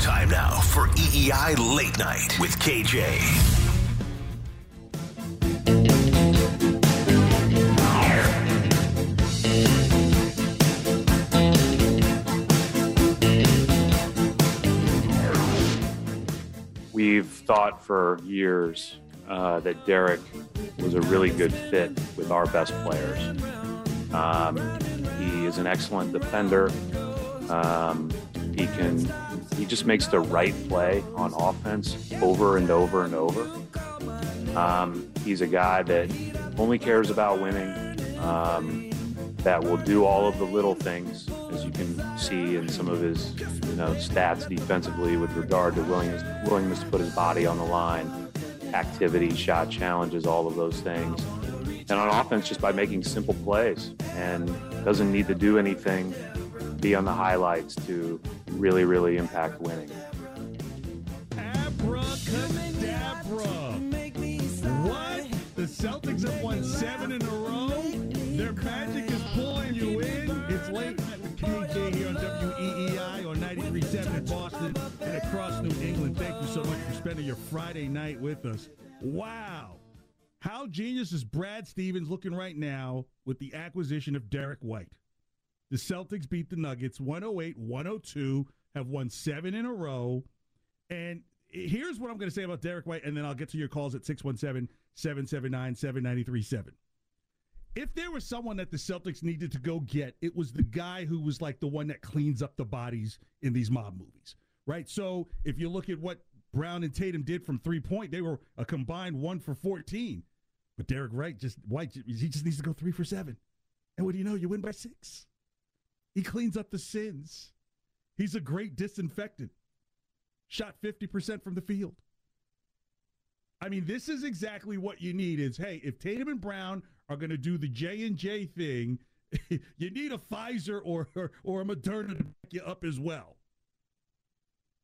Time now for EEI Late Night with KJ. We've thought for years that Derek was a really good fit with our best players. He is an excellent defender. He just makes the right play on offense over and over and over. He's a guy that only cares about winning, that will do all of the little things, as you can see in some of his stats defensively with regard to willingness to put his body on the line, activity, shot challenges, all of those things. And on offense, just by making simple plays, and doesn't need to do anything, be on the highlights to really, really impact winning. What? The Celtics have won 7 in a row? Their magic is pulling you in. It's Late Night with KJ here on WEEI on 93.7 in Boston and across New England. Thank you so much for spending your Friday night with us. Wow. How genius is Brad Stevens looking right now with the acquisition of Derek White? The Celtics beat the Nuggets 108-102, have won 7 in a row. And here's what I'm going to say about Derek White, and then I'll get to your calls at 617-779-7937. If there was someone that the Celtics needed to go get, it was the guy who was like the one that cleans up the bodies in these mob movies, right? So if you look at what Brown and Tatum did from three-point, they were a combined 1 for 14. But Derek White, he just needs to go 3 for 7. And what do you know? You win by 6. He cleans up the sins. He's a great disinfectant. Shot 50% from the field. I mean, this is exactly what you need is, hey, if Tatum and Brown are going to do the J&J thing, you need a Pfizer or a Moderna to back you up as well.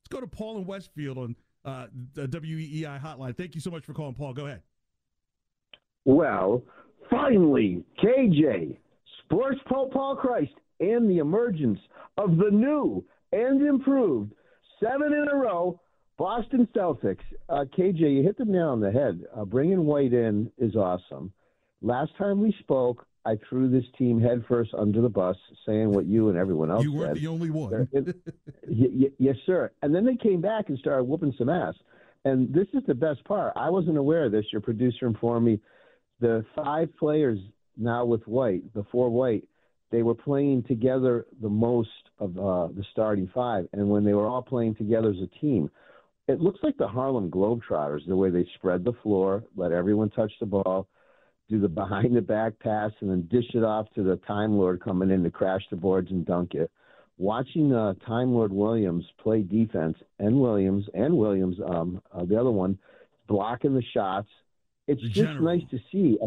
Let's go to Paul in Westfield on the WEEI hotline. Thank you so much for calling, Paul. Go ahead. Well, finally, KJ, Sports Pope Paul Christ, and the emergence of the new and improved 7 in a row Boston Celtics. KJ, you hit the nail on the head. Bringing White in is awesome. Last time we spoke, I threw this team headfirst under the bus, saying what you and everyone else said. You weren't the only one. Yes, sir. And then they came back and started whooping some ass. And this is the best part. I wasn't aware of this. Your producer informed me. The 5 players now with White, before White, they were playing together the most of the starting 5, and when they were all playing together as a team, it looks like the Harlem Globetrotters, the way they spread the floor, let everyone touch the ball, do the behind-the-back pass, and then dish it off to the Time Lord coming in to crash the boards and dunk it. Watching Time Lord Williams play defense, and Williams, the other one, blocking the shots, it's the just general. Nice to see.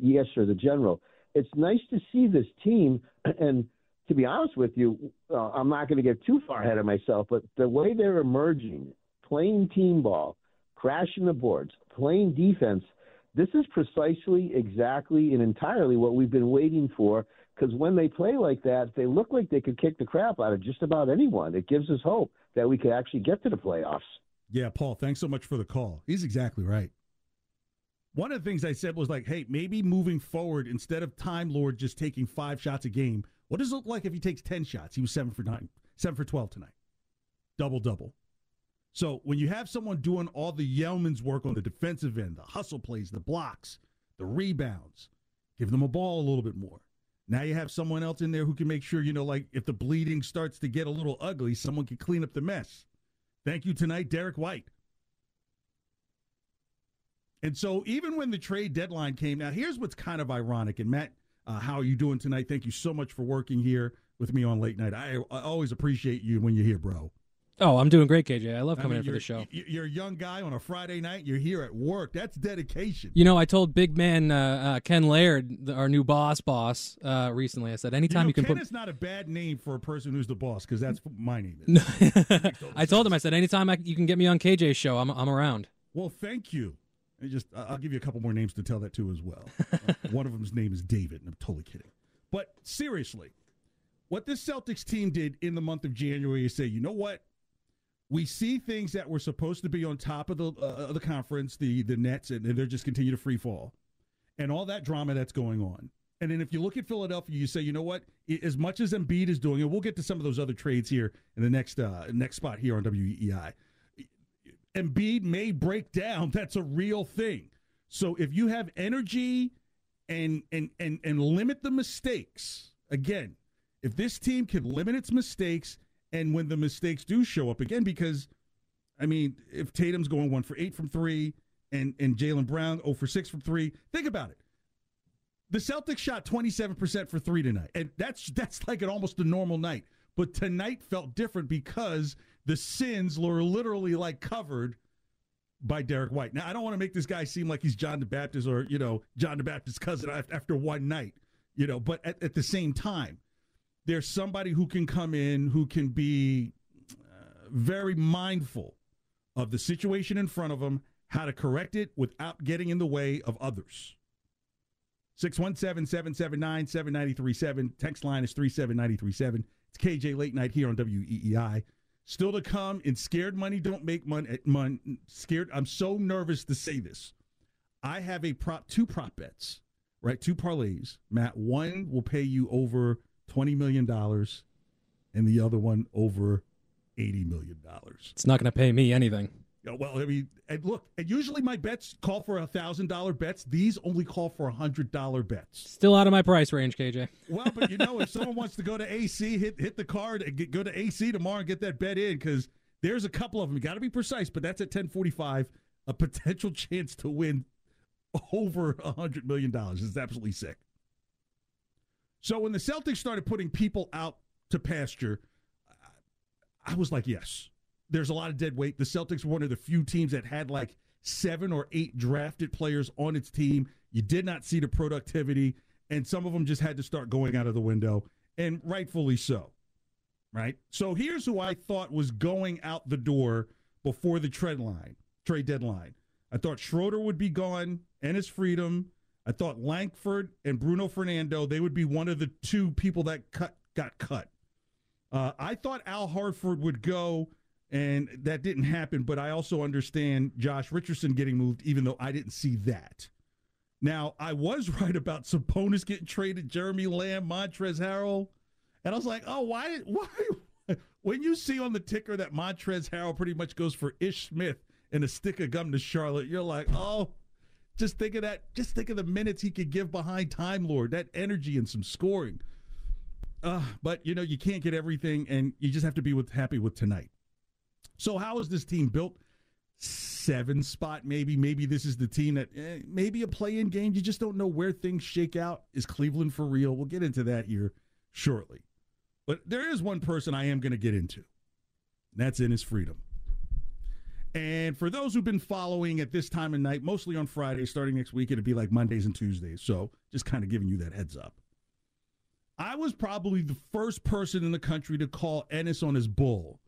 Yes, sir, the general. It's nice to see this team, and to be honest with you, I'm not going to get too far ahead of myself, but the way they're emerging, playing team ball, crashing the boards, playing defense, this is precisely, exactly, and entirely what we've been waiting for, because when they play like that, they look like they could kick the crap out of just about anyone. It gives us hope that we could actually get to the playoffs. Yeah, Paul, thanks so much for the call. He's exactly right. One of the things I said was like, hey, maybe moving forward, instead of Time Lord just taking 5 shots a game, what does it look like if he takes 10 shots? He was 7 for 9, 7 for 12 tonight. double-double. So when you have someone doing all the yeoman's work on the defensive end, the hustle plays, the blocks, the rebounds, give them a ball a little bit more. Now you have someone else in there who can make sure, you know, like if the bleeding starts to get a little ugly, someone can clean up the mess. Thank you tonight, Derek White. And so even when the trade deadline came, now here's what's kind of ironic. And Matt, how are you doing tonight? Thank you so much for working here with me on Late Night. I always appreciate you when you're here, bro. Oh, I'm doing great, KJ. I love coming in for the show. You're a young guy on a Friday night. You're here at work. That's dedication. You know, I told big man Ken Laird, our new boss, recently. I said, anytime you can Ken put... Ken is not a bad name for a person who's the boss, because that's my name. I told him, I said, anytime you can get me on KJ's show, I'm around. Well, thank you. I'll give you a couple more names to tell that to as well. One of them's name is David, and I'm totally kidding. But seriously, what this Celtics team did in the month of January is say, you know what? We see things that were supposed to be on top of the conference, the Nets, and they're just continue to free fall. And all that drama that's going on. And then if you look at Philadelphia, you say, you know what? As much as Embiid is doing it, we'll get to some of those other trades here in the next spot here on WEEI. Embiid may break down. That's a real thing. So if you have energy and limit the mistakes, again, if this team can limit its mistakes, and when the mistakes do show up again, because, I mean, if Tatum's going 1-for-8 from three and Jaylen Brown 0-for-6 from three, think about it. The Celtics shot 27% for three tonight, and that's like an almost a normal night. But tonight felt different because the sins were literally like covered by Derek White. Now, I don't want to make this guy seem like he's John the Baptist or, you know, John the Baptist's cousin after one night, you know, but at the same time, there's somebody who can come in who can be very mindful of the situation in front of them, how to correct it without getting in the way of others. 617-779-7937. Text line is 37937. It's KJ Late Night here on WEEI. Still to come in Scared Money Don't Make Money. Scared. I'm so nervous to say this. I have two prop bets, right? Two parlays. Matt, one will pay you over $20 million, and the other one over $80 million. It's not going to pay me anything. Yeah, well, I mean, and look, and usually my bets call for $1,000 bets. These only call for $100 bets. Still out of my price range, KJ. Well, but you know, if someone wants to go to AC, hit the card and go to AC tomorrow and get that bet in, because there's a couple of them. You got to be precise, but that's at 10:45, a potential chance to win over $100 million. It's absolutely sick. So when the Celtics started putting people out to pasture, I was like, yes, there's a lot of dead weight. The Celtics were one of the few teams that had like 7 or 8 drafted players on its team. You did not see the productivity, and some of them just had to start going out of the window, and rightfully so, right? So here's who I thought was going out the door before the trade deadline. I thought Schroeder would be gone, Enes Freedom. I thought Langford and Bruno Fernando, they would be one of the two people that got cut. I thought Al Horford would go, and that didn't happen, but I also understand Josh Richardson getting moved, even though I didn't see that. Now, I was right about Sabonis getting traded, Jeremy Lamb, Montrezl Harrell, and I was like, oh, why? When you see on the ticker that Montrezl Harrell pretty much goes for Ish Smith and a stick of gum to Charlotte, you're like, oh. Just think of that. Just think of the minutes he could give behind Time Lord, that energy and some scoring. But, you know, you can't get everything, and you just have to be happy with tonight. So how is this team built? 7 spot maybe. Maybe this is the team that maybe a play-in game. You just don't know where things shake out. Is Cleveland for real? We'll get into that here shortly. But there is one person I am going to get into, and that's Enes Freedom. And for those who've been following at this time of night, mostly on Fridays, starting next week, it'll be like Mondays and Tuesdays. So just kind of giving you that heads up. I was probably the first person in the country to call Enes on his bull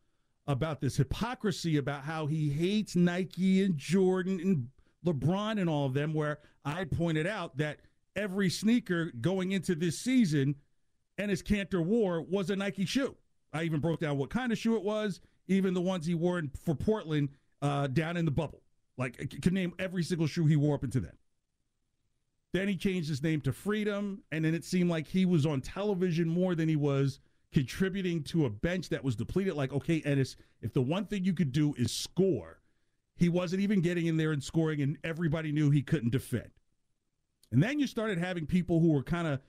about this hypocrisy, about how he hates Nike and Jordan and LeBron and all of them, where I pointed out that every sneaker going into this season Enes Kanter wore was a Nike shoe. I even broke down what kind of shoe it was, even the ones he wore for Portland down in the bubble. Like, I could name every single shoe he wore up until then. Then he changed his name to Freedom, and then it seemed like he was on television more than he was contributing to a bench that was depleted. Like, okay, Enes, if the one thing you could do is score, he wasn't even getting in there and scoring, and everybody knew he couldn't defend. And then you started having people who were kind of,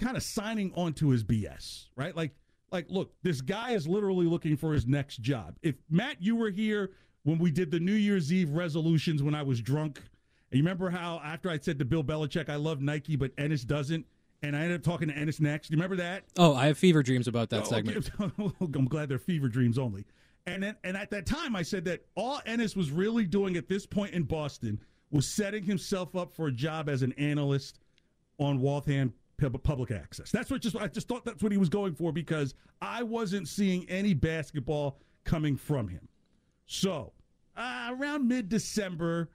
kind of signing onto his BS, right? Like, look, this guy is literally looking for his next job. If, Matt, you were here when we did the New Year's Eve resolutions when I was drunk, and you remember how after I said to Bill Belichick, I love Nike, but Enes doesn't, and I ended up talking to Enes next. Do you remember that? Oh, I have fever dreams about that segment. Okay. I'm glad they're fever dreams only. And then, and at that time, I said that all Enes was really doing at this point in Boston was setting himself up for a job as an analyst on Waltham Public Access. That's what I just thought that's what he was going for, because I wasn't seeing any basketball coming from him. So around mid-December,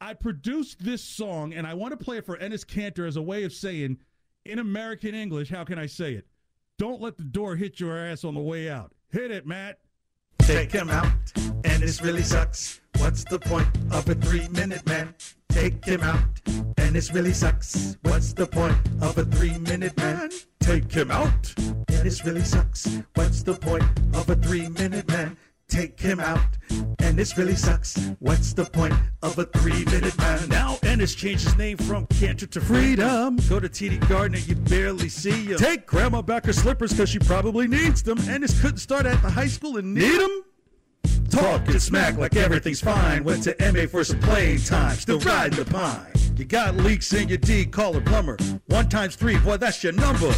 I produced this song, and I want to play it for Enes Kanter as a way of saying, in American English, how can I say it? Don't let the door hit your ass on the way out. Hit it, Matt. Take him out, Enes really sucks. What's the point of a 3-minute man? Take him out, Enes really sucks. What's the point of a 3-minute man? Take him out, Enes really sucks. What's the point of a 3-minute man? Take him out, Enes really sucks. What's the point of a 3-minute man? Now Enes changed his name from Kanter to Freedom. Go to TD Garden and you barely see him. Take Grandma back her slippers because she probably needs them. Enes couldn't start at the high school and need them. Talking smack like everything's fine. Went to MA for some playing time. Still riding the pine. You got leaks in your D, call a plumber. 1 times 3, boy, that's your number.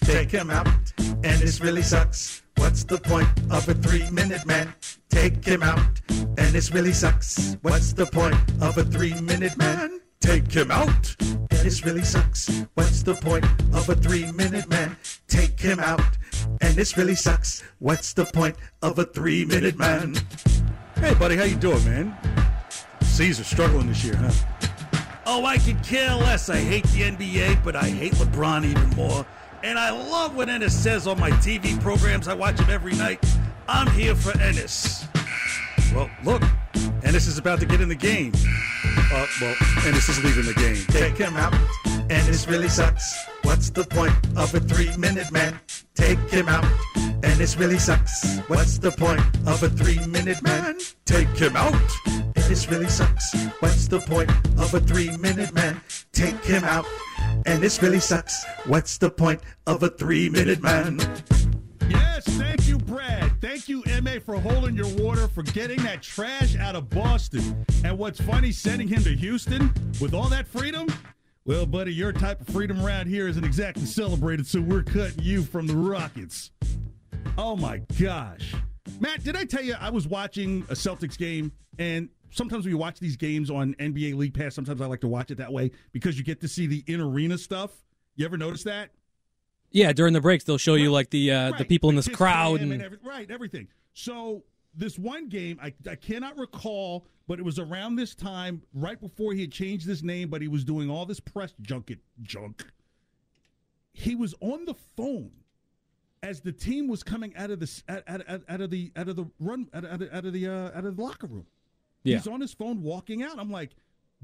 Take him out, Enes really sucks. What's the point of a 3-minute man? Take him out, Enes really sucks. What's the point of a 3-minute man? Take him out, Enes really sucks. What's the point of a 3-minute man? Take him out, Enes really sucks. What's the point of a 3-minute man? Hey, buddy, how you doing, man? C's are struggling this year, huh? Oh, I could care less. I hate the NBA, but I hate LeBron even more. And I love what Enes says on my TV programs. I watch him every night. I'm here for Enes. Well, look, Enes is about to get in the game. Enes is leaving the game. Take him out, Enes really sucks. What's the point of a 3-minute man? Take him out, Enes really sucks. What's the point of a 3-minute man? Take him out, Enes really sucks. What's the point of a 3-minute man? Take him out, Enes really sucks. What's the point of a 3-minute man? Yes, thank you, Brad. Thank you, MA, for holding your water, for getting that trash out of Boston. And what's funny, sending him to Houston with all that freedom? Well, buddy, your type of freedom around here isn't exactly celebrated, so we're cutting you from the Rockets. Oh, my gosh. Matt, did I tell you I was watching a Celtics game, and sometimes we watch these games on NBA League Pass. Sometimes I like to watch it that way because you get to see the in-arena stuff. You ever notice that? Yeah, during the breaks, they'll show you, like, the people in this crowd. Everything. So this one game, I cannot recall, but it was around this time, right before he had changed his name, but he was doing all this press junk. He was on the phone as the team was coming out of the locker room. Yeah. He's on his phone walking out. I'm like,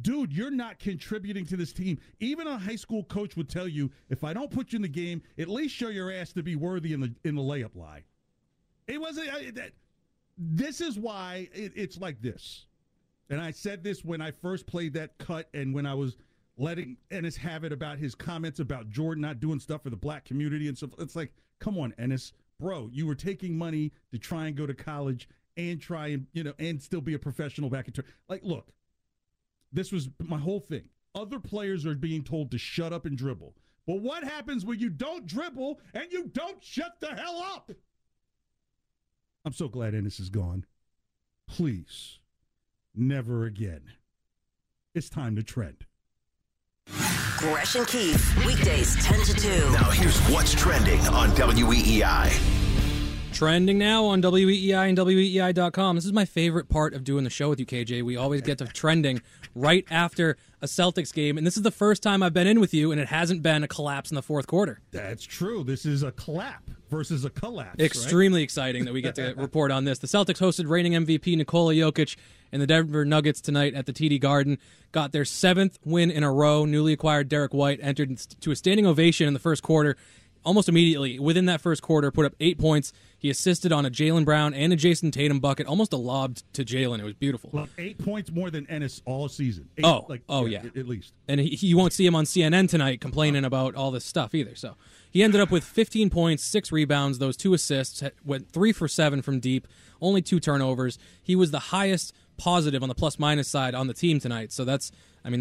dude, you're not contributing to this team. Even a high school coach would tell you, if I don't put you in the game, at least show your ass to be worthy in the layup line. It wasn't. This is why it's like this. And I said this when I first played that cut, and when I was letting Enes have it about his comments about Jordan not doing stuff for the black community and stuff. It's like, come on, Enes, bro, you were taking money to try and go to college and try and, and still be a professional back in turn. Like, look. This was my whole thing. Other players are being told to shut up and dribble. But what happens when you don't dribble and you don't shut the hell up? I'm so glad Enes is gone. Please, never again. It's time to trend. Gresh and Keith, weekdays 10 to 2. Now here's what's trending on WEEI. Trending now on WEEI and WEEI.com. This is my favorite part of doing the show with you, KJ. We always get to trending right after a Celtics game, and this is the first time I've been in with you, and it hasn't been a collapse in the fourth quarter. That's true. This is a clap versus a collapse. Extremely exciting that we get to report on this. The Celtics hosted reigning MVP Nikola Jokic and the Denver Nuggets tonight at the TD Garden. Got their 7th win in a row. Newly acquired Derek White entered to a standing ovation in the first quarter. almost immediately within that first quarter, put up 8 points. He assisted on a Jaylen Brown and a Jayson Tatum bucket, almost a lob to Jaylen. It was beautiful. Well, 8 points more than Enes all season. At least. And you won't see him on CNN tonight complaining about all this stuff either. So he ended up with 15 points, 6 rebounds, those 2 assists, went 3 for 7 from deep, only 2 turnovers. He was the highest positive on the plus-minus side on the team tonight. So that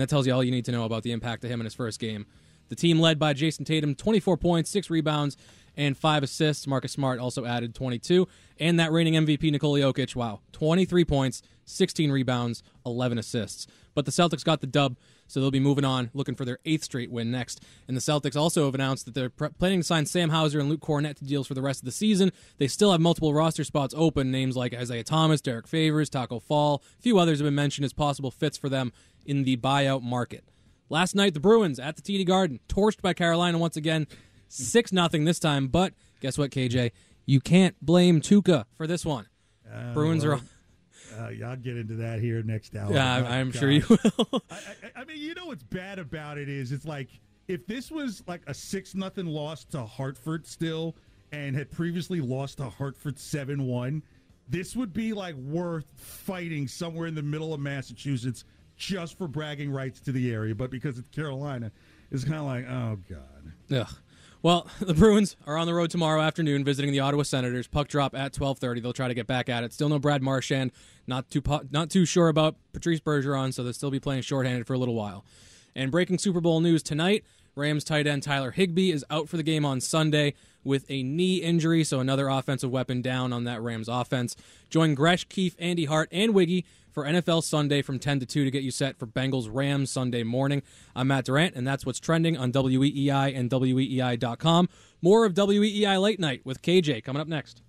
tells you all you need to know about the impact of him in his first game. The team led by Jayson Tatum, 24 points, 6 rebounds, and 5 assists. Marcus Smart also added 22. And that reigning MVP, Nikola Jokic, 23 points, 16 rebounds, 11 assists. But the Celtics got the dub, so they'll be moving on, looking for their 8th straight win next. And the Celtics also have announced that they're planning to sign Sam Hauser and Luke Cornett to deals for the rest of the season. They still have multiple roster spots open. Names like Isaiah Thomas, Derek Favors, Taco Fall, a few others have been mentioned as possible fits for them in the buyout market. Last night, the Bruins at the TD Garden, torched by Carolina once again, 6-0 this time. But guess what, KJ? You can't blame Tuca for this one. Bruins are on. I'll get into that here next hour. Yeah, I'm sure you will. I mean, you know what's bad about it is it's like if this was like a 6-0 loss to Hartford still and had previously lost to Hartford 7-1, this would be like worth fighting somewhere in the middle of Massachusetts just for bragging rights to the area, but because it's Carolina, it's kind of like, oh, God. Ugh. Well, the Bruins are on the road tomorrow afternoon visiting the Ottawa Senators. Puck drop at 12:30. They'll try to get back at it. Still no Brad Marchand. Not too sure about Patrice Bergeron, so they'll still be playing shorthanded for a little while. And breaking Super Bowl news tonight, Rams tight end Tyler Higbee is out for the game on Sunday with a knee injury, so another offensive weapon down on that Rams offense. Join Gresh, Keefe, Andy Hart, and Wiggy for NFL Sunday from 10 to 2 to get you set for Bengals-Rams Sunday morning. I'm Matt Durant, and that's what's trending on WEEI and WEEI.com. More of WEEI Late Night with KJ coming up next.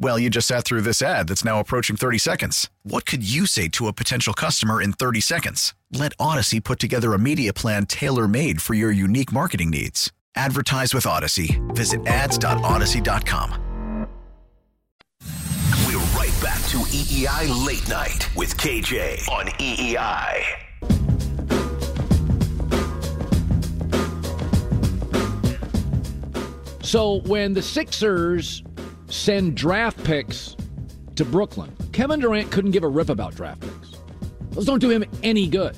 Well, you just sat through this ad that's now approaching 30 seconds. What could you say to a potential customer in 30 seconds? Let Odyssey put together a media plan tailor-made for your unique marketing needs. Advertise with Odyssey. Visit ads.odyssey.com. We're right back to EEI Late Night with KJ on EEI. So when the Sixers send draft picks to Brooklyn, Kevin Durant couldn't give a rip about draft picks. Those don't do him any good.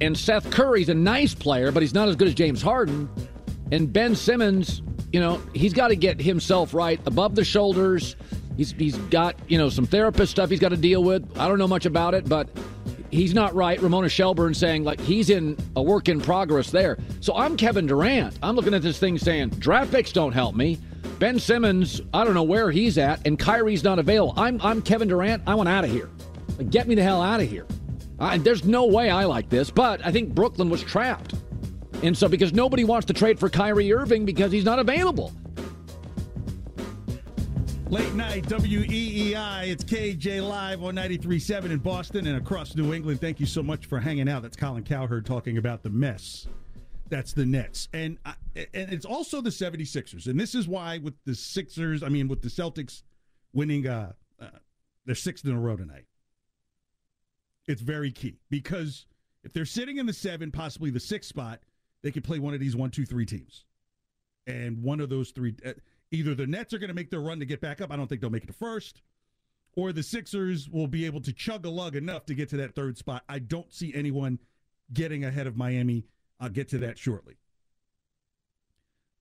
And Seth Curry's a nice player, but he's not as good as James Harden. And Ben Simmons, he's got to get himself right above the shoulders. He's got, some therapist stuff he's got to deal with. I don't know much about it, but he's not right. Ramona Shelburne saying, he's in a work in progress there. So I'm Kevin Durant. I'm looking at this thing saying, draft picks don't help me. Ben Simmons, I don't know where he's at, and Kyrie's not available. I'm Kevin Durant. I want out of here. Get me the hell out of here. There's no way I like this, but I think Brooklyn was trapped. And so because nobody wants to trade for Kyrie Irving because he's not available. Late night, WEEI. It's KJ Live on 93.7 in Boston and across New England. Thank you so much for hanging out. That's Colin Cowherd talking about the mess. That's the Nets. And it's also the 76ers. And this is why with the Sixers, with the Celtics winning their 6th in a row tonight, it's very key. Because if they're sitting in the 7, possibly the 6th spot, they could play one of these 1, 2, 3 teams. And one of those three, either the Nets are going to make their run to get back up. I don't think they'll make it to first. Or the Sixers will be able to chug-a-lug enough to get to that 3rd spot. I don't see anyone getting ahead of Miami. I'll get to that shortly.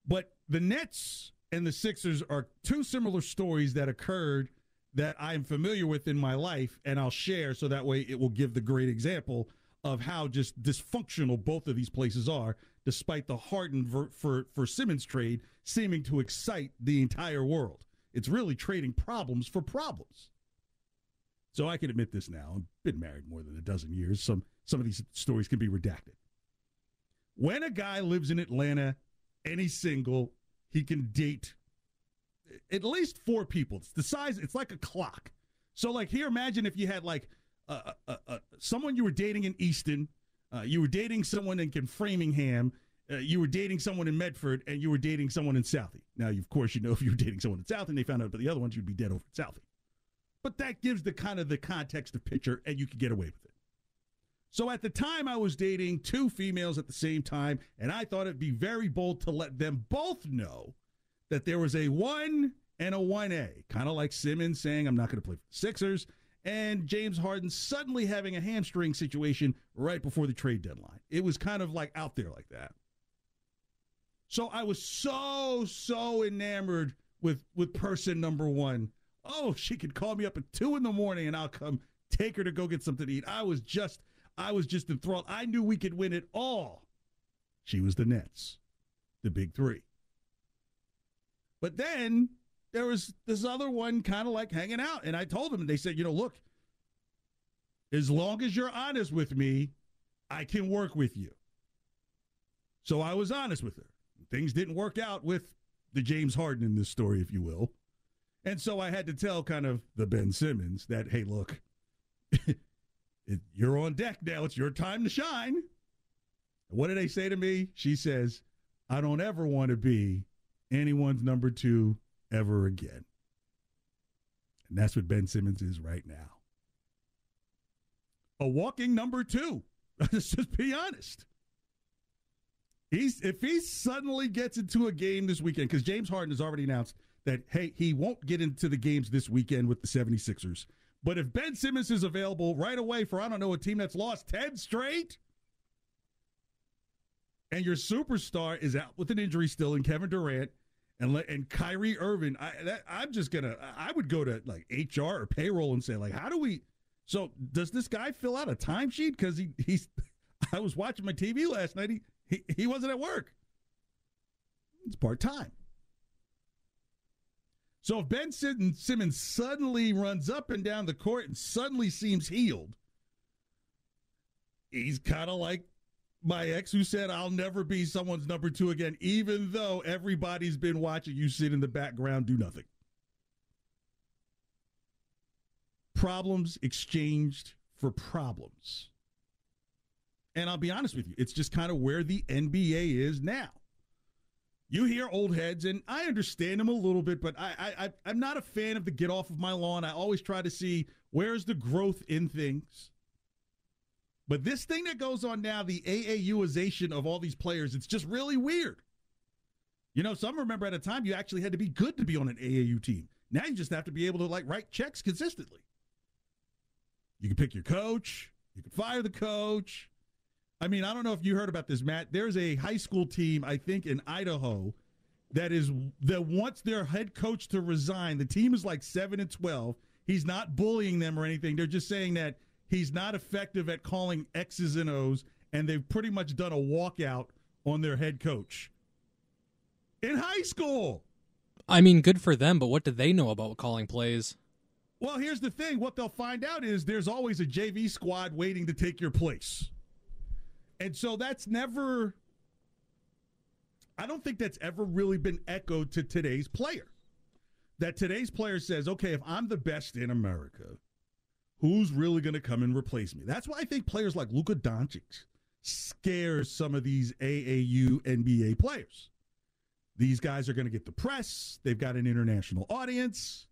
But the Nets and the Sixers are two similar stories that occurred that I'm familiar with in my life, and I'll share so that way it will give the great example of how just dysfunctional both of these places are, despite the Harden for Simmons trade seeming to excite the entire world. It's really trading problems for problems. So I can admit this now. I've been married more than a dozen years. Some of these stories can be redacted. When a guy lives in Atlanta and he's single, he can date at least four people. It's the size. It's like a clock. So like here, imagine if you had like someone you were dating in Easton, you were dating someone in Framingham, you were dating someone in Medford, and you were dating someone in Southie. Now, of course, you know if you were dating someone in Southie and they found out about the other ones, you'd be dead over at Southie. But that gives the kind of the context of picture, and you can get away with it. So at the time, I was dating two females at the same time, and I thought it'd be very bold to let them both know that there was a 1 and a 1A, kind of like Simmons saying, I'm not going to play for the Sixers, and James Harden suddenly having a hamstring situation right before the trade deadline. It was kind of like out there like that. So I was so enamored with person number one. Oh, she could call me up at 2 a.m. and I'll come take her to go get something to eat. I was just enthralled. I knew we could win it all. She was the Nets, the big three. But then there was this other one kind of like hanging out. And I told them, and they said, you know, look, as long as you're honest with me, I can work with you. So I was honest with her. Things didn't work out with the James Harden in this story, if you will. And so I had to tell kind of the Ben Simmons that, hey, look, you're on deck now. It's your time to shine. And what did they say to me? She says, I don't ever want to be anyone's number two ever again. And that's what Ben Simmons is right now. A walking number two. Let's just be honest. If he suddenly gets into a game this weekend, because James Harden has already announced that, hey, he won't get into the games this weekend with the 76ers. But if Ben Simmons is available right away for, I don't know, a team that's lost 10 straight, and your superstar is out with an injury still in Kevin Durant and Kyrie Irving, I would go to like HR or payroll and say, like, how do we, so does this guy fill out a timesheet? Because I was watching my TV last night. He wasn't at work. It's part-time. So if Ben Simmons suddenly runs up and down the court and suddenly seems healed, he's kind of like my ex who said, I'll never be someone's number two again, even though everybody's been watching you sit in the background, do nothing. Problems exchanged for problems. And I'll be honest with you, it's just kind of where the NBA is now. You hear old heads, and I understand them a little bit, but I'm not a fan of the get off of my lawn. I always try to see where's the growth in things. But this thing that goes on now, the AAUization of all these players, it's just really weird. You know, some remember at a time you actually had to be good to be on an AAU team. Now you just have to be able to, like, write checks consistently. You can pick your coach. You can fire the coach. I mean, I don't know if you heard about this, Matt. There's a high school team, I think, in Idaho that wants their head coach to resign. The team is like 7-12. He's not bullying them or anything. They're just saying that he's not effective at calling X's and O's, and they've pretty much done a walkout on their head coach in high school. I mean, good for them, but what do they know about calling plays? Well, here's the thing. What they'll find out is there's always a JV squad waiting to take your place. And so that's never – I don't think that's ever really been echoed to today's player. That today's player says, okay, if I'm the best in America, who's really going to come and replace me? That's why I think players like Luka Doncic scare some of these AAU NBA players. These guys are going to get the press. They've got an international audience.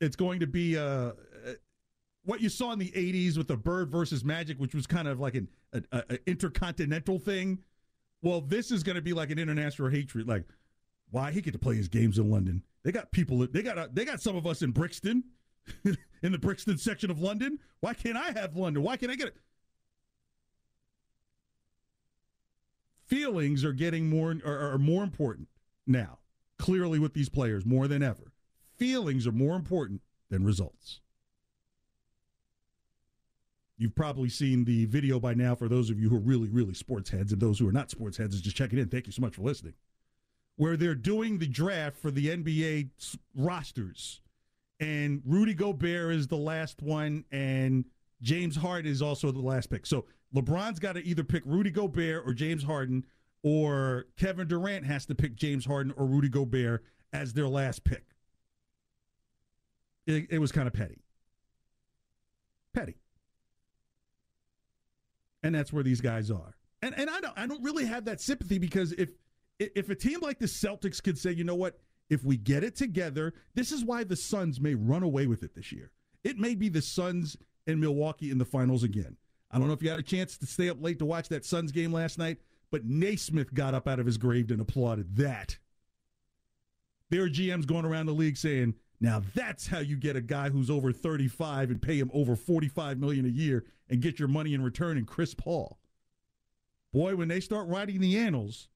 It's going to be what you saw in the 80s with the Bird versus Magic, which was kind of like an – an intercontinental thing. Well, this is going to be like an international hatred. Like, why he get to play his games in London? They got people. They got some of us in Brixton, in the Brixton section of London. Why can't I have London? Why can't I get it? Feelings are getting more important now. Clearly, with these players, more than ever, feelings are more important than results. You've probably seen the video by now for those of you who are really, really sports heads, and those who are not sports heads is just checking in. Thank you so much for listening. Where they're doing the draft for the NBA rosters, and Rudy Gobert is the last one, and James Harden is also the last pick. So LeBron's got to either pick Rudy Gobert or James Harden, or Kevin Durant has to pick James Harden or Rudy Gobert as their last pick. It was kind of petty. Petty. And that's where these guys are. And I don't really have that sympathy, because if a team like the Celtics could say, you know what, if we get it together, this is why the Suns may run away with it this year. It may be the Suns and Milwaukee in the finals again. I don't know if you had a chance to stay up late to watch that Suns game last night, but Naismith got up out of his grave and applauded that. There are GMs going around the league saying, now that's how you get a guy who's over 35 and pay him over $45 million a year and get your money in return in Chris Paul. Boy, when they start writing the annals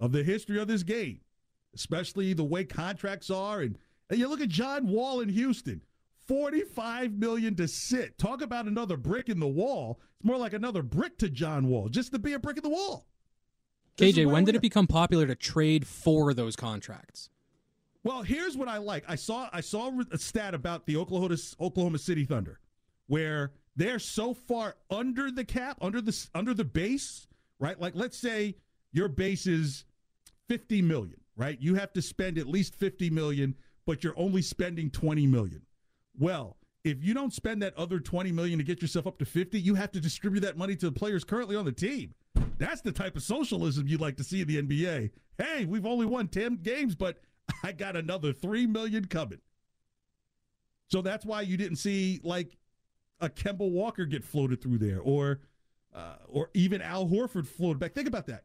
of the history of this game, especially the way contracts are, and you look at John Wall in Houston, $45 million to sit. Talk about another brick in the wall. It's more like another brick to John Wall, just to be a brick in the wall. KJ, when did it become popular to trade for those contracts? Well, here's what I like. I saw a stat about the Oklahoma City Thunder, where they're so far under the cap, under the base, right? Like, let's say your base is $50 million, right? You have to spend at least $50 million, but you're only spending $20 million. Well, if you don't spend that other $20 million to get yourself up to $50, you have to distribute that money to the players currently on the team. That's the type of socialism you'd like to see in the NBA. Hey, we've only won 10 games, but I got another $3 million coming. So that's why you didn't see, like, a Kemba Walker get floated through there, or even Al Horford floated back. Think about that.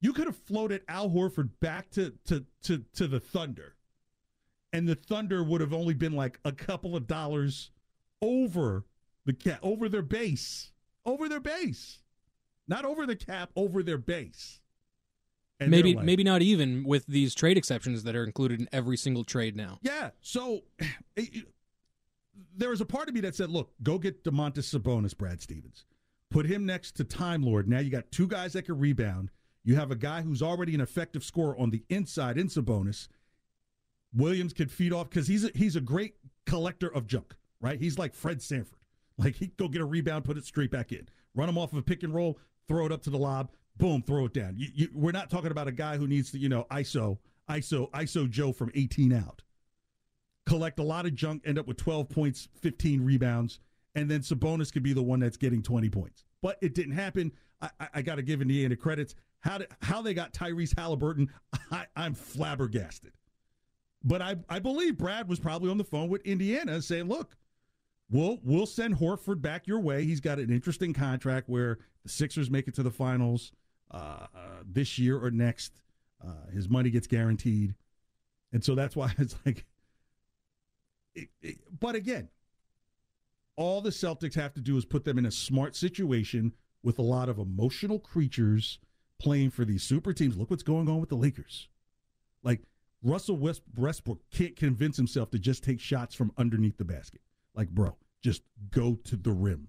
You could have floated Al Horford back to the Thunder, and the Thunder would have only been like a couple of dollars over the cap, over their base, not over the cap, over their base. And maybe not even with these trade exceptions that are included in every single trade now. Yeah. So there was a part of me that said, look, go get Domantas Sabonis, Brad Stevens, put him next to Time Lord. Now you got two guys that can rebound. You have a guy who's already an effective scorer on the inside in Sabonis. Williams could feed off, because he's a great collector of junk, right? He's like Fred Sanford. Like, he go get a rebound, put it straight back in, run him off of a pick and roll, throw it up to the lob, boom, throw it down. We're not talking about a guy who needs to, ISO Joe from 18 out. Collect a lot of junk, end up with 12 points, 15 rebounds, and then Sabonis could be the one that's getting 20 points. But it didn't happen. I got to give Indiana credits. How they got Tyrese Halliburton, I'm flabbergasted. But I believe Brad was probably on the phone with Indiana saying, look, we'll send Horford back your way. He's got an interesting contract where the Sixers make it to the finals this year or next. His money gets guaranteed. And so that's why it's like – but again, all the Celtics have to do is put them in a smart situation with a lot of emotional creatures playing for these super teams. Look what's going on with the Lakers. Like, Russell Westbrook can't convince himself to just take shots from underneath the basket. Like, bro, just go to the rim.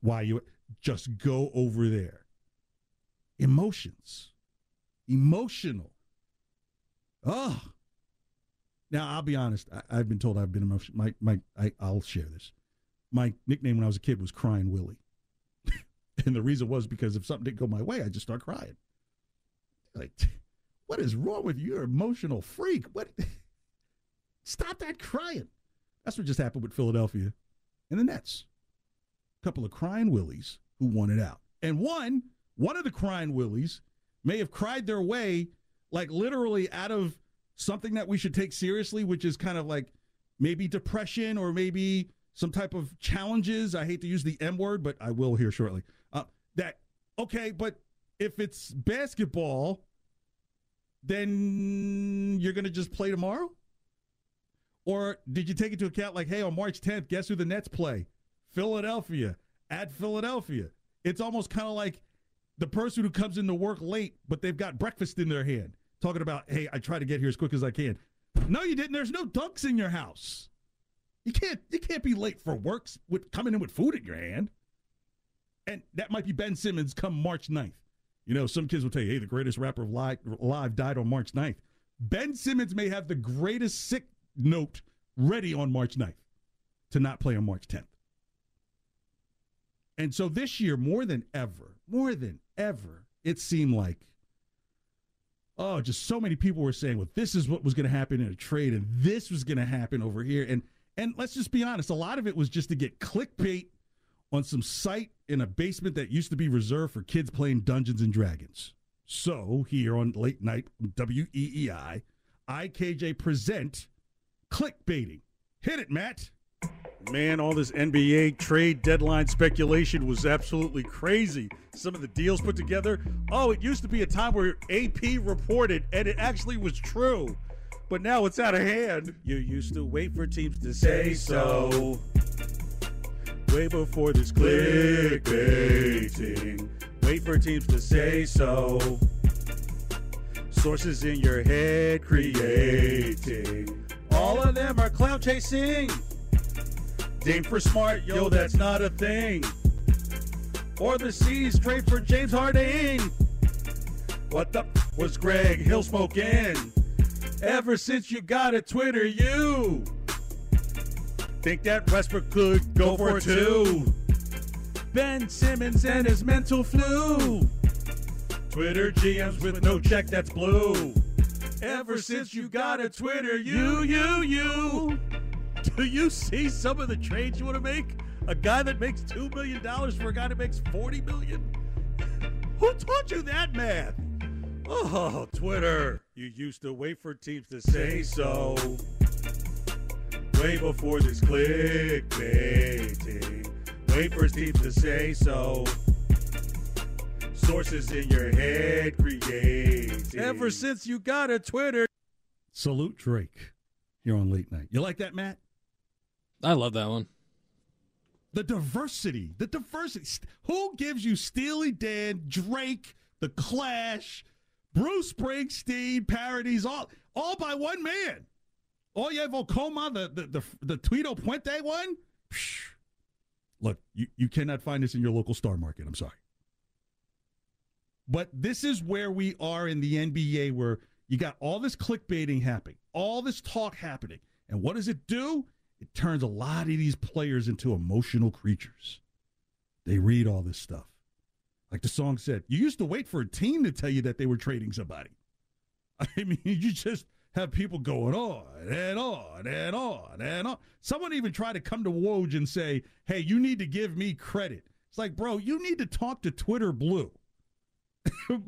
Why you just go over there? Emotions. Emotional. Oh. Now, I'll be honest. I've been told I've been emotional. I'll share this. My nickname when I was a kid was Crying Willie. And the reason was because if something didn't go my way, I'd just start crying. Like, what is wrong with you, emotional freak? What? Stop that crying. That's what just happened with Philadelphia and the Nets. A couple of crying willies who won it out. And one of the crying willies may have cried their way, like, literally out of something that we should take seriously, which is kind of like maybe depression or maybe some type of challenges. I hate to use the M word, but I will here shortly. But if it's basketball, then you're going to just play tomorrow? Or did you take into account, like, hey, on March 10th, guess who the Nets play? Philadelphia, at Philadelphia. It's almost kind of like the person who comes into work late, but they've got breakfast in their hand, talking about, hey, I try to get here as quick as I can. No, you didn't. There's no dunks in your house. You can't be late for work with coming in with food in your hand. And that might be Ben Simmons come March 9th. You know, some kids will tell you, hey, the greatest rapper alive died on March 9th. Ben Simmons may have the greatest sick note ready on March 9th to not play on March 10th. And so this year, more than ever, it seemed like, oh, just so many people were saying, well, this is what was going to happen in a trade, and this was going to happen over here. And let's just be honest, a lot of it was just to get clickbait on some site in a basement that used to be reserved for kids playing Dungeons and Dragons. So here on Late Night WEEI, IKJ present clickbaiting. Hit it, Matt. Man, all this NBA trade deadline speculation was absolutely crazy. Some of the deals put together. Oh, it used to be a time where AP reported, and it actually was true. But now it's out of hand. You used to wait for teams to say so. Way before this clickbaiting. Wait for teams to say so. Sources in your head creating. All of them are clown chasing. Dame for Smart, yo, that's not a thing. Or the C's trade for James Harden. What the f was Greg Hill smoking? Ever since you got a Twitter, you think that Westbrook could go for two. Ben Simmons and his mental flu. Twitter GMs with no check, that's blue. Ever since you got a Twitter, you. Do you see some of the trades you want to make? A guy that makes $2 million for a guy that makes $40 million? Who taught you that math? Oh, Twitter. You used to wait for teams to say so. Way before this clickbaiting. Wait for teams to say so. Sources in your head creating. Ever since you got a Twitter. Salute Drake. You're on Late Night. You like that, Matt? I love that one. The diversity. Who gives you Steely Dan, Drake, The Clash, Bruce Springsteen parodies, all by one man? Oh, yeah, Volcoma, the Tweedo Puente one? Psh. Look, you cannot find this in your local Star Market. I'm sorry. But this is where we are in the NBA, where you got all this clickbaiting happening, all this talk happening. And what does it do? It turns a lot of these players into emotional creatures. They read all this stuff. Like the song said, you used to wait for a team to tell you that they were trading somebody. I mean, you just have people going on and on and on and on. Someone even tried to come to Woj and say, hey, you need to give me credit. It's like, bro, you need to talk to Twitter Blue.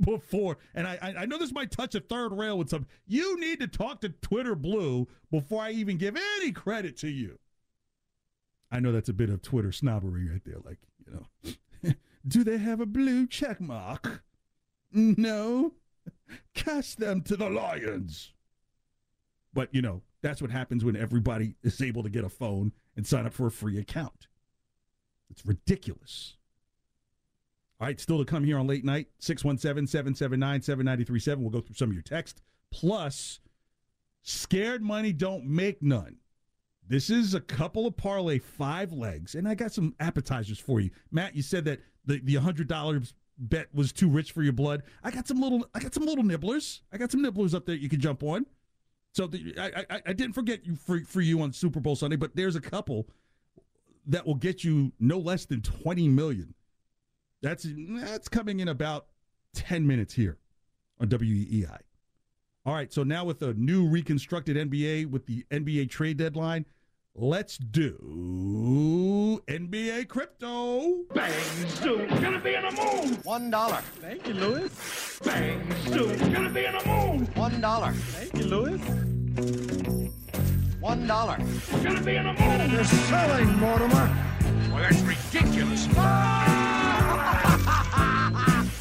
Before, and I know this might touch a third rail with some. You need to talk to Twitter Blue before I even give any credit to you. I know that's a bit of Twitter snobbery right there. Like, you know, do they have a blue check mark? No. Cast them to the Lions. But, you know, that's what happens when everybody is able to get a phone and sign up for a free account. It's ridiculous. All right, still to come here on Late Night, 617-779-7937. We'll go through some of your text. Plus, scared money don't make none. This is a couple of parlay, 5 legs, and I got some appetizers for you. Matt, you said that the $100 bet was too rich for your blood. I got some little nibblers. I got some nibblers up there you can jump on. So I didn't forget you for you on Super Bowl Sunday, but there's a couple that will get you no less than $20 million. That's coming in about 10 minutes here on WEEI. All right, so now with a new reconstructed NBA, with the NBA trade deadline, let's do NBA crypto. Bang, Stu, gonna be in the moon. $1. Thank you, Lewis. Bang, Stu, gonna be in the moon. $1. Thank you, Lewis. $1. We're gonna be in the moon. You're selling, Mortimer. Well, that's ridiculous.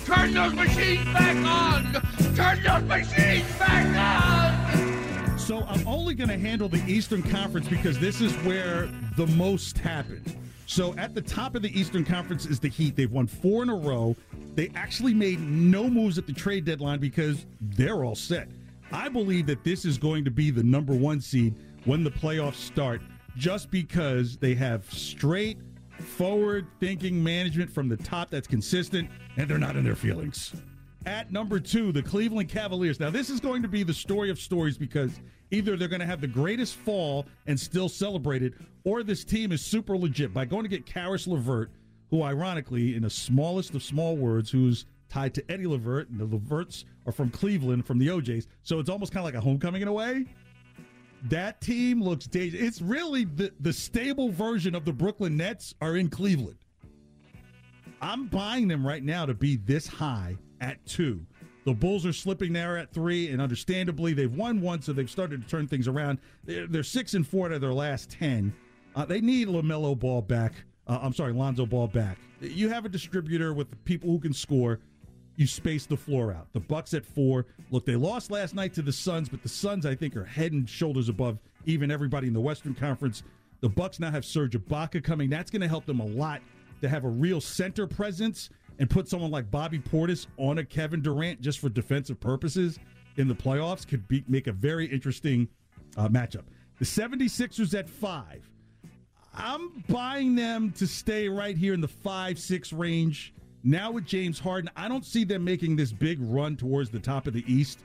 Turn those machines back on! Turn those machines back on! So I'm only going to handle the Eastern Conference because this is where the most happened. So at the top of the Eastern Conference is the Heat. They've won 4 in a row. They actually made no moves at the trade deadline because they're all set. I believe that this is going to be the number 1 seed when the playoffs start. just because they have straight, forward-thinking management from the top that's consistent, and they're not in their feelings. At number 2, the Cleveland Cavaliers. Now, this is going to be the story of stories because either they're going to have the greatest fall and still celebrate it, or this team is super legit. By going to get Karis LeVert, who ironically, in the smallest of small words, who's tied to Eddie LeVert, and the LeVerts are from Cleveland, from the OJs, so it's almost kind of like a homecoming in a way. That team looks dangerous. It's really the stable version of the Brooklyn Nets are in Cleveland. I'm buying them right now to be this high at 2. The Bulls are slipping there at 3, and understandably, they've won one, so they've started to turn things around. They're 6-4 out of their last 10. They need LaMelo Ball back. Lonzo Ball back. You have a distributor with people who can score. You space the floor out. The Bucks at 4. Look, they lost last night to the Suns, but the Suns, I think, are head and shoulders above even everybody in the Western Conference. The Bucks now have Serge Ibaka coming. That's going to help them a lot to have a real center presence and put someone like Bobby Portis on a Kevin Durant just for defensive purposes in the playoffs could make a very interesting matchup. The 76ers at 5. I'm buying them to stay right here in the 5-6 range. Now with James Harden, I don't see them making this big run towards the top of the East.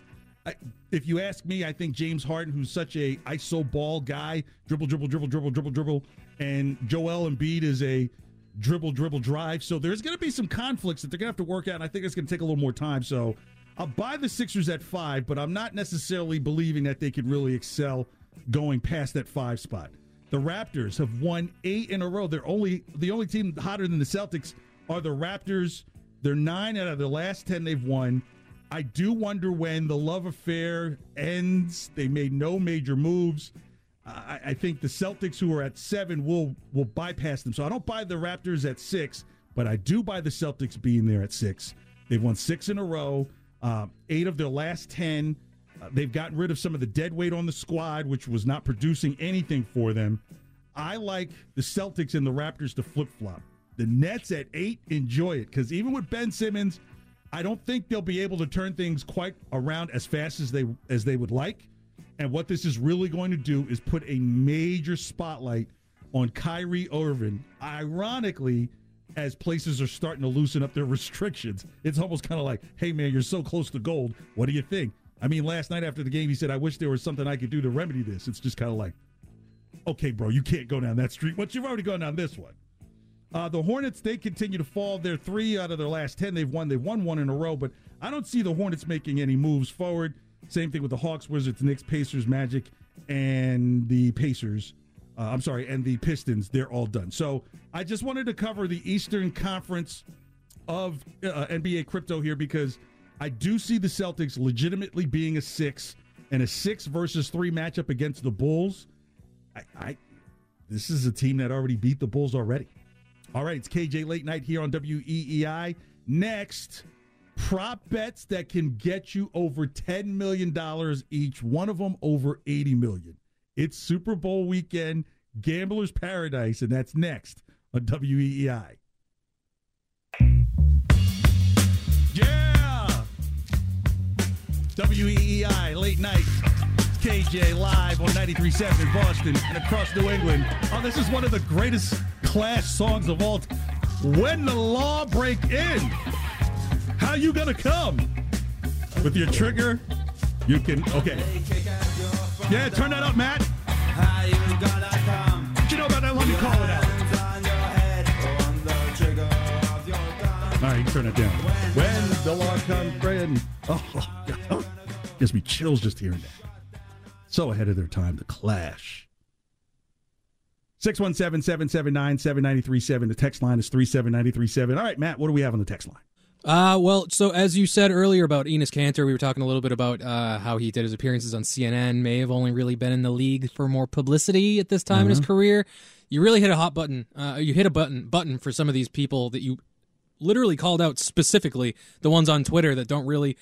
If you ask me, I think James Harden, who's such a iso ball guy, dribble, and Joel Embiid is a dribble, drive. So there's going to be some conflicts that they're going to have to work out, and I think it's going to take a little more time. So I'll buy the Sixers at 5, but I'm not necessarily believing that they could really excel going past that 5 spot. The Raptors have won 8 in a row. They're the only team hotter than the Celtics are the Raptors. They're 9 out of the last 10 they've won. I do wonder when the love affair ends. They made no major moves. I think the Celtics, who are at 7, will bypass them. So I don't buy the Raptors at 6, but I do buy the Celtics being there at 6. They've won 6 in a row, 8 of their last 10. They've gotten rid of some of the dead weight on the squad, which was not producing anything for them. I like the Celtics and the Raptors to flip-flop. The Nets at 8, enjoy it, because even with Ben Simmons, I don't think they'll be able to turn things quite around as fast as they would like. And what this is really going to do is put a major spotlight on Kyrie Irving, ironically, as places are starting to loosen up their restrictions. It's almost kind of like, hey, man, you're so close to gold. What do you think? I mean, last night after the game, he said, I wish there was something I could do to remedy this. It's just kind of like, okay, bro, you can't go down that street. But you've already gone down this one. The Hornets, they continue to fall. They're 3 out of their last 10. They've won 1 in a row, but I don't see the Hornets making any moves forward. Same thing with the Hawks, Wizards, Knicks, Pacers, Magic, and the Pacers. And the Pistons. They're all done. So I just wanted to cover the Eastern Conference of NBA crypto here because I do see the Celtics legitimately being a 6 and a 6-3 matchup against the Bulls. This is a team that already beat the Bulls already. All right, it's KJ Late Night here on WEEI. Next, prop bets that can get you over $10 million each, one of them over $80 million. It's Super Bowl weekend, Gambler's Paradise, and that's next on WEEI. Yeah! WEEI Late Night. KJ live on 93.7 in Boston and across New England. Oh, this is one of the greatest Clash songs of all time. When the law break in, how you gonna come? With your trigger, you can, okay. Yeah, turn that up, Matt. How you gonna come? What you know about that? Let me call it out. All right, you can turn it down. When the law comes in. Oh, God. Gives me chills just hearing that. So ahead of their time, the Clash. 617-779-7937. The text line is 37937. All right, Matt, what do we have on the text line? So as you said earlier about Enes Kanter, we were talking a little bit about how he did his appearances on CNN, may have only really been in the league for more publicity at this time in his career. You really hit a hot button. You hit a button for some of these people that you literally called out specifically, the ones on Twitter that don't really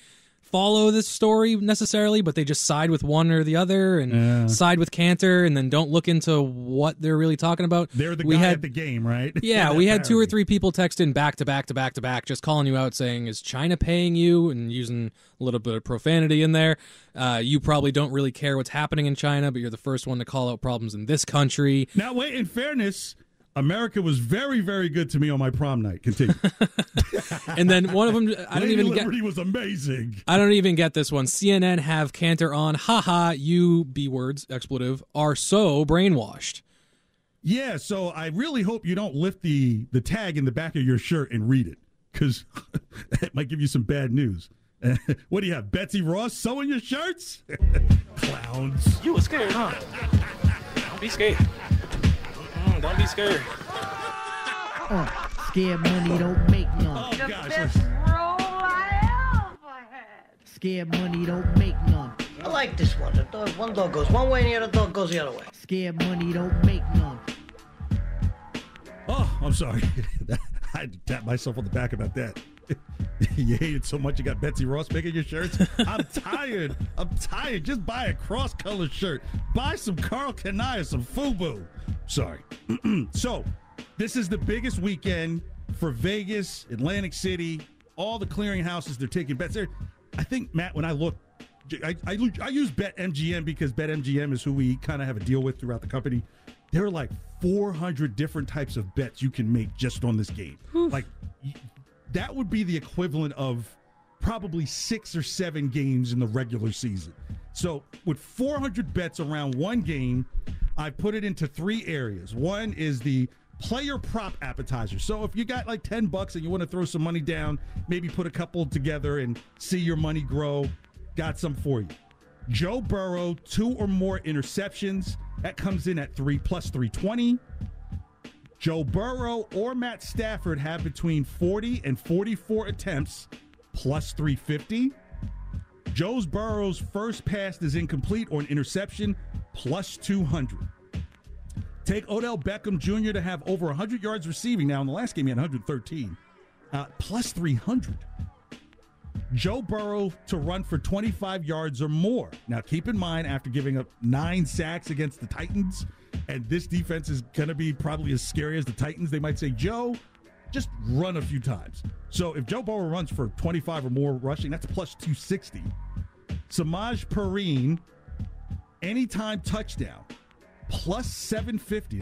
follow this story necessarily, but they just side with one or the other and side with Kanter and then don't look into what they're really talking about. They're the guy at the game, right? Yeah, we had 2 or 3 people text in back to back to back to back, just calling you out saying, is China paying you? And using a little bit of profanity in there. You probably don't really care what's happening in China, but you're the first one to call out problems in this country. Now, wait, in fairness, America was very, very good to me on my prom night. Continue. And then one of them, Lady Liberty was amazing. I don't even get this one. CNN have Kanter on. Haha, you B-words, expletive, are so brainwashed. Yeah, so I really hope you don't lift the tag in the back of your shirt and read it, because it might give you some bad news. What do you have, Betsy Ross sewing your shirts? Clowns. You were scared, huh? Don't be scared. Don't be scared. Scared money don't make none. Oh, the gosh. Best roll I ever had. Scared money don't make none. I like this one. The dog, one dog goes one way and the other dog goes the other way. Scared money don't make none. Oh, I'm sorry. I had to tap myself on the back about that. You hate it so much you got Betsy Ross making your shirts? I'm tired. I'm tired. Just buy a cross-colored shirt. Buy some Carl Kanai or some FUBU. Sorry. So, this is the biggest weekend for Vegas, Atlantic City, all the clearinghouses. They're taking bets. I think, Matt, when I look, I use BetMGM because BetMGM is who we kind of have a deal with throughout the company. There are like 400 different types of bets you can make just on this game. Oof. Like, that would be the equivalent of probably 6 or 7 games in the regular season. So with 400 bets around one game, I put it into 3 areas. One is the player prop appetizer. So if you got like $10 and you want to throw some money down, maybe put a couple together and see your money grow, got some for you. Joe Burrow, 2 or more interceptions. That comes in at +320. Joe Burrow or Matt Stafford have between 40 and 44 attempts, +350. Joe Burrow's first pass is incomplete or an interception, +200. Take Odell Beckham Jr. to have over 100 yards receiving. Now, in the last game, he had 113, +300. Joe Burrow to run for 25 yards or more. Now, keep in mind, after giving up 9 sacks against the Titans, and this defense is going to be probably as scary as the Titans, they might say, Joe, just run a few times. So if Joe Burrow runs for 25 or more rushing, that's +260. Samaje Perine, anytime touchdown, +750.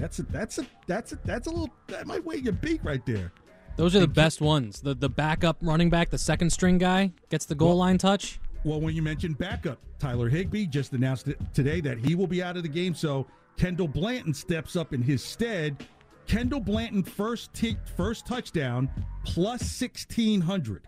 That's a little, that might weigh your beak right there. Those are the best ones. The backup running back, the second string guy, gets the goal line touch. Well, when you mentioned backup, Tyler Higbee just announced today that he will be out of the game, so Kendall Blanton steps up in his stead. Kendall Blanton first touchdown, +1,600.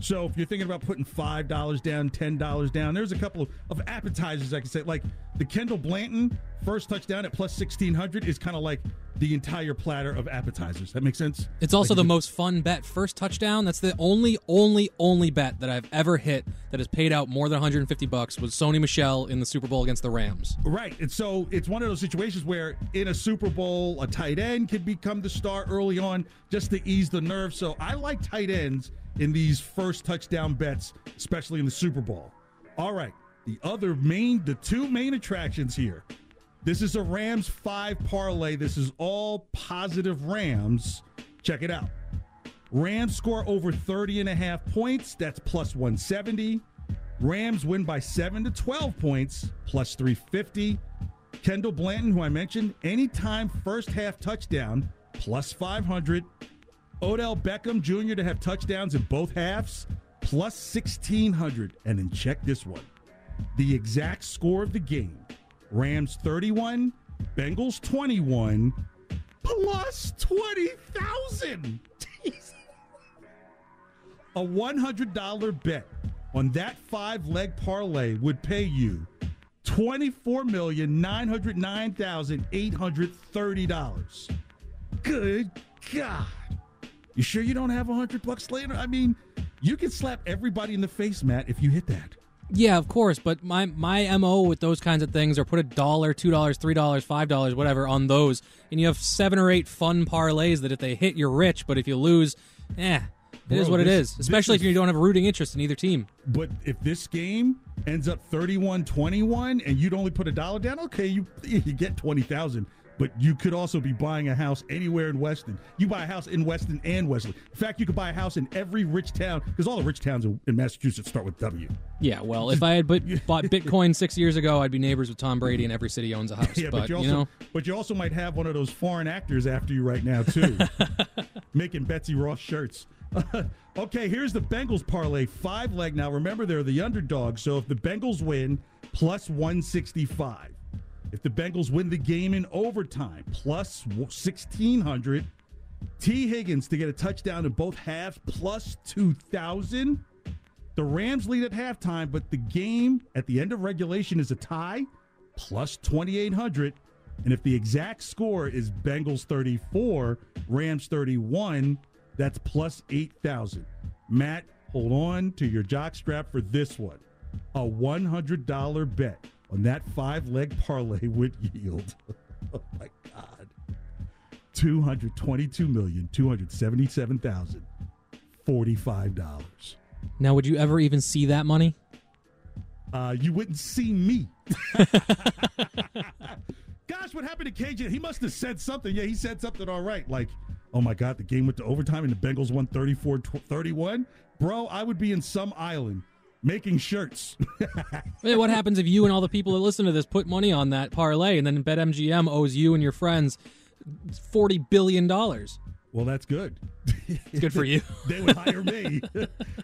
So if you're thinking about putting $5 down, $10 down, there's a couple of appetizers I can say. Like the Kendall Blanton first touchdown at +1,600 is kind of like the entire platter of appetizers. That makes sense? It's also the most fun bet. First touchdown, that's the only bet that I've ever hit that has paid out more than $150 was Sony Michel in the Super Bowl against the Rams. Right. And so it's one of those situations where in a Super Bowl, a tight end could become the star early on just to ease the nerve. So I like tight ends in these first touchdown bets, especially in the Super Bowl. All right, the 2 main attractions here. This is a Rams 5 parlay. This is all positive Rams. Check it out. Rams score over 30.5 points. That's +170. Rams win by 7 to 12 points, +350. Kendall Blanton, who I mentioned, anytime first half touchdown, +500. Odell Beckham Jr. to have touchdowns in both halves, +1,600. And then check this one. The exact score of the game, Rams 31, Bengals 21, +20,000. Jeez. A $100 bet on that 5-leg parlay would pay you $24,909,830. Good God. You sure you don't have $100 later? I mean, you can slap everybody in the face, Matt, if you hit that. Yeah, of course, but my MO with those kinds of things are put $1, $2, $3, $5, whatever on those, and you have 7 or 8 fun parlays that if they hit, you're rich, but if you lose, It is what it is, especially if you don't have a rooting interest in either team. But if this game ends up 31-21 and you'd only put $1 down, okay, you get $20,000. But you could also be buying a house anywhere in Weston. You buy a house in Weston and Wesley. In fact, you could buy a house in every rich town, because all the rich towns in Massachusetts start with W. Yeah, well, if I had bought Bitcoin 6 years ago, I'd be neighbors with Tom Brady, and every city owns a house. Yeah, but you also might have one of those foreign actors after you right now, too, making Betsy Ross shirts. Okay, here's the Bengals parlay. 5-leg. Now, remember, they're the underdog, so if the Bengals win, plus 165. If the Bengals win the game in overtime, plus 1,600. T. Higgins to get a touchdown in both halves, plus 2,000. The Rams lead at halftime, but the game at the end of regulation is a tie, plus 2,800. And if the exact score is Bengals 34, Rams 31, that's plus 8,000. Matt, hold on to your jockstrap for this one. A $100 bet on that 5-leg parlay would yield, oh my God, $222,277,045. Now, would you ever even see that money? You wouldn't see me. Gosh, what happened to KJ? He must have said something. Yeah, he said something all right. Like, oh my God, the game went to overtime and the Bengals won 34-31. Bro, I would be in some island making shirts. What happens if you and all the people that listen to this put money on that parlay and then BetMGM owes you and your friends $40 billion? Well, that's good. It's good for you. They would hire me.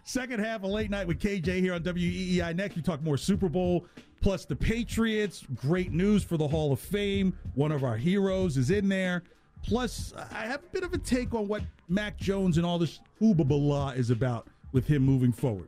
Second half of Late Night with KJ here on WEEI. Next, we talk more Super Bowl, plus the Patriots. Great news for the Hall of Fame. One of our heroes is in there. Plus, I have a bit of a take on what Mac Jones and all this hoobabala is about with him moving forward.